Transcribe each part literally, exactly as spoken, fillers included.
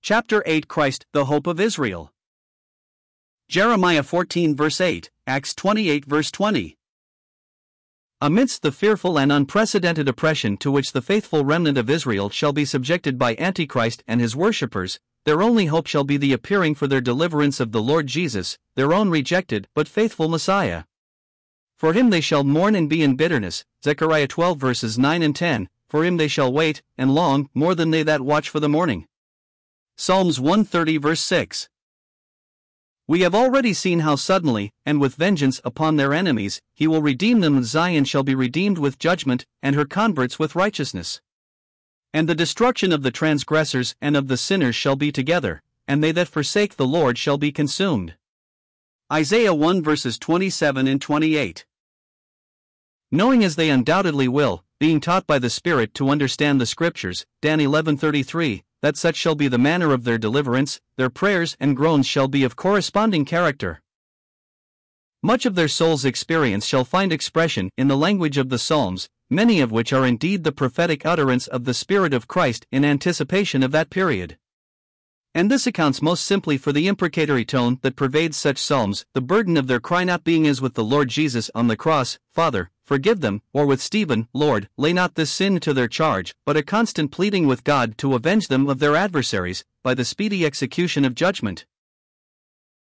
Chapter eight Christ, the Hope of Israel. Jeremiah fourteen verse eight, Acts twenty-eight verse twenty. Amidst the fearful and unprecedented oppression to which the faithful remnant of Israel shall be subjected by Antichrist and his worshippers, their only hope shall be the appearing for their deliverance of the Lord Jesus, their own rejected but faithful Messiah. For him they shall mourn and be in bitterness, Zechariah twelve verses nine and ten, for him they shall wait and long more than they that watch for the morning. Psalms one thirty verse six. We have already seen how suddenly, and with vengeance upon their enemies, he will redeem them. Zion shall be redeemed with judgment, and her converts with righteousness. And the destruction of the transgressors and of the sinners shall be together, and they that forsake the Lord shall be consumed. Isaiah one verses twenty-seven and twenty-eight. Knowing as they undoubtedly will, being taught by the Spirit to understand the Scriptures, Dan eleven thirty-three, that such shall be the manner of their deliverance, their prayers and groans shall be of corresponding character. Much of their soul's experience shall find expression in the language of the Psalms, many of which are indeed the prophetic utterance of the Spirit of Christ in anticipation of that period. And this accounts most simply for the imprecatory tone that pervades such Psalms, the burden of their cry not being as with the Lord Jesus on the cross, Father, forgive them, or with Stephen, Lord, lay not this sin to their charge, but a constant pleading with God to avenge them of their adversaries, by the speedy execution of judgment.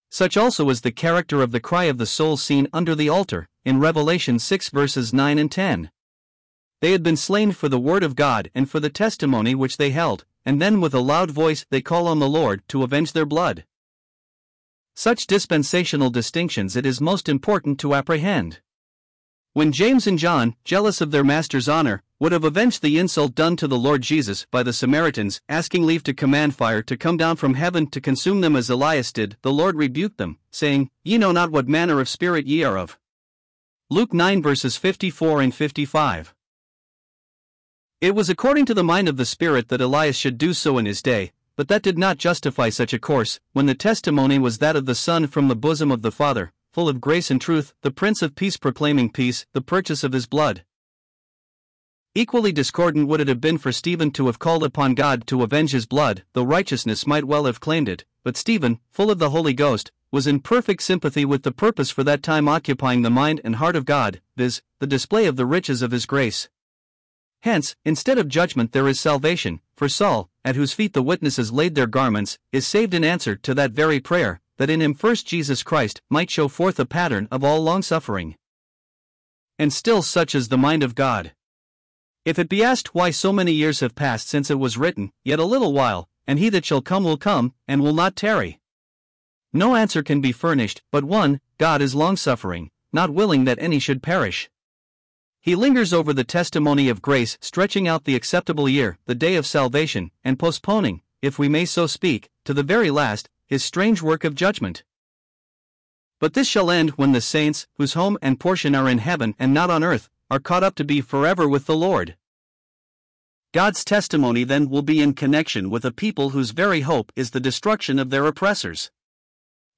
Such also is the character of the cry of the soul seen under the altar, in Revelation six verses nine and ten. They had been slain for the word of God and for the testimony which they held, and then with a loud voice they call on the Lord to avenge their blood. Such dispensational distinctions it is most important to apprehend. When James and John, jealous of their master's honor, would have avenged the insult done to the Lord Jesus by the Samaritans, asking leave to command fire to come down from heaven to consume them as Elias did, the Lord rebuked them, saying, Ye know not what manner of spirit ye are of. Luke nine verses fifty-four and fifty-five. It was according to the mind of the Spirit that Elias should do so in his day, but that did not justify such a course, when the testimony was that of the Son from the bosom of the Father, full of grace and truth, the Prince of Peace, proclaiming peace, the purchase of his blood. Equally discordant would it have been for Stephen to have called upon God to avenge his blood, though righteousness might well have claimed it, but Stephen, full of the Holy Ghost, was in perfect sympathy with the purpose for that time occupying the mind and heart of God, viz., the display of the riches of his grace. Hence, instead of judgment there is salvation, for Saul, at whose feet the witnesses laid their garments, is saved in answer to that very prayer, that in him first Jesus Christ might show forth a pattern of all long-suffering. And still such is the mind of God. If it be asked why so many years have passed since it was written, yet a little while, and he that shall come will come, and will not tarry. No answer can be furnished, but one, God is long-suffering, not willing that any should perish. He lingers over the testimony of grace, stretching out the acceptable year, the day of salvation, and postponing, if we may so speak, to the very last, his strange work of judgment. But this shall end when the saints, whose home and portion are in heaven and not on earth, are caught up to be forever with the Lord. God's testimony then will be in connection with a people whose very hope is the destruction of their oppressors.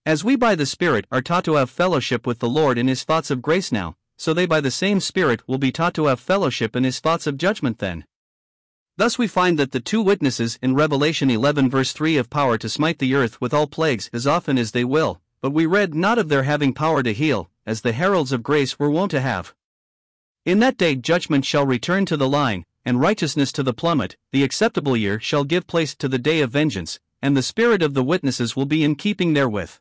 As we by the Spirit are taught to have fellowship with the Lord in his thoughts of grace now, so they by the same Spirit will be taught to have fellowship in his thoughts of judgment then. Thus we find that the two witnesses in Revelation eleven verse three have power to smite the earth with all plagues as often as they will, but we read not of their having power to heal, as the heralds of grace were wont to have. In that day judgment shall return to the line, and righteousness to the plummet, the acceptable year shall give place to the day of vengeance, and the spirit of the witnesses will be in keeping therewith.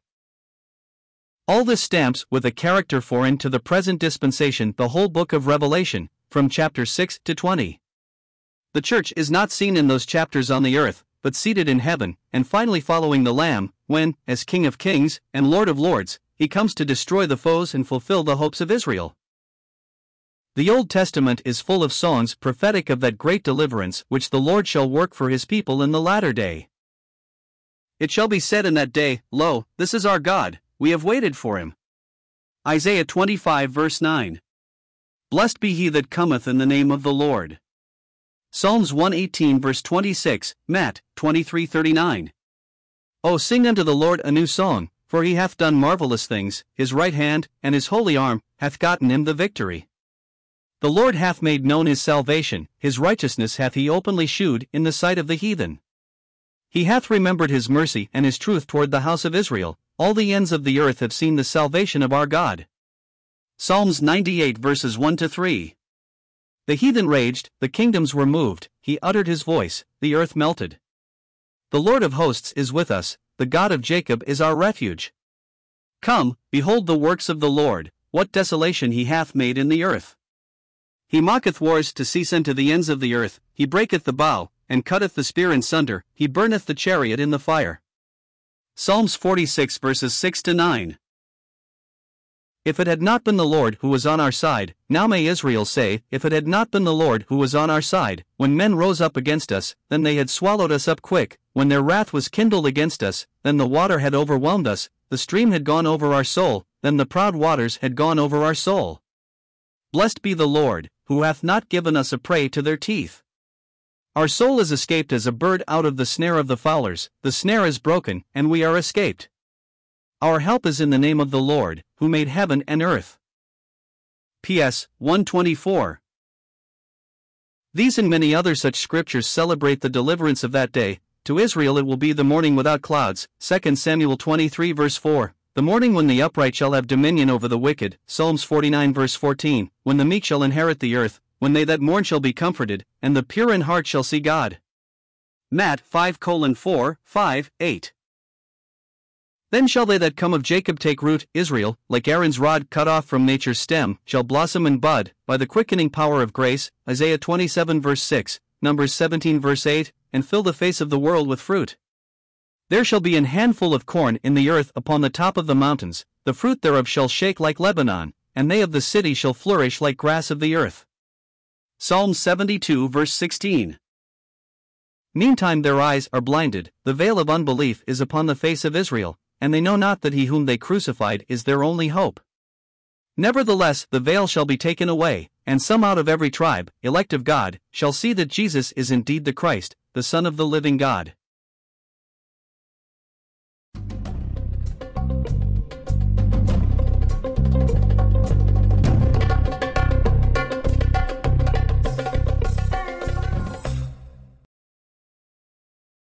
All this stamps with a character foreign to the present dispensation the whole book of Revelation, from chapter six to twenty. The church is not seen in those chapters on the earth, but seated in heaven, and finally following the Lamb, when, as King of Kings and Lord of Lords, he comes to destroy the foes and fulfill the hopes of Israel. The Old Testament is full of songs prophetic of that great deliverance which the Lord shall work for his people in the latter day. It shall be said in that day, Lo, this is our God, we have waited for him. Isaiah twenty-five verse nine. Blessed be he that cometh in the name of the Lord. Psalms one eighteen verse twenty-six, Matt twenty-three thirty-nine. O sing unto the Lord a new song, for he hath done marvelous things, his right hand and his holy arm hath gotten him the victory. The Lord hath made known his salvation, his righteousness hath he openly shewed in the sight of the heathen. He hath remembered his mercy and his truth toward the house of Israel, all the ends of the earth have seen the salvation of our God. Psalms ninety-eight verses one to three. The heathen raged, the kingdoms were moved, he uttered his voice, the earth melted. The Lord of hosts is with us, the God of Jacob is our refuge. Come, behold the works of the Lord, what desolation he hath made in the earth. He mocketh wars to cease unto the ends of the earth, he breaketh the bow, and cutteth the spear in sunder, he burneth the chariot in the fire. Psalms forty-six verses six to nine. If it had not been the Lord who was on our side, now may Israel say, if it had not been the Lord who was on our side, when men rose up against us, then they had swallowed us up quick, when their wrath was kindled against us, then the water had overwhelmed us, the stream had gone over our soul, then the proud waters had gone over our soul. Blessed be the Lord, who hath not given us a prey to their teeth. Our soul is escaped as a bird out of the snare of the fowlers, the snare is broken, and we are escaped. Our help is in the name of the Lord, who made heaven and earth. P S one twenty-four. These and many other such scriptures celebrate the deliverance of that day. To Israel it will be the morning without clouds, Second Samuel twenty-three verse four. The morning when the upright shall have dominion over the wicked, Psalms forty-nine verse fourteen, when the meek shall inherit the earth, when they that mourn shall be comforted, and the pure in heart shall see God. Matt five colon four, five, eight. Then shall they that come of Jacob take root, Israel, like Aaron's rod cut off from nature's stem, shall blossom and bud, by the quickening power of grace, Isaiah twenty-seven verse six, Numbers seventeen verse eight, and fill the face of the world with fruit. There shall be an handful of corn in the earth upon the top of the mountains, the fruit thereof shall shake like Lebanon, and they of the city shall flourish like grass of the earth. Psalm seventy-two verse sixteen. Meantime their eyes are blinded, the veil of unbelief is upon the face of Israel, and they know not that he whom they crucified is their only hope. Nevertheless the veil shall be taken away, and some out of every tribe, elect of God, shall see that Jesus is indeed the Christ, the Son of the living God.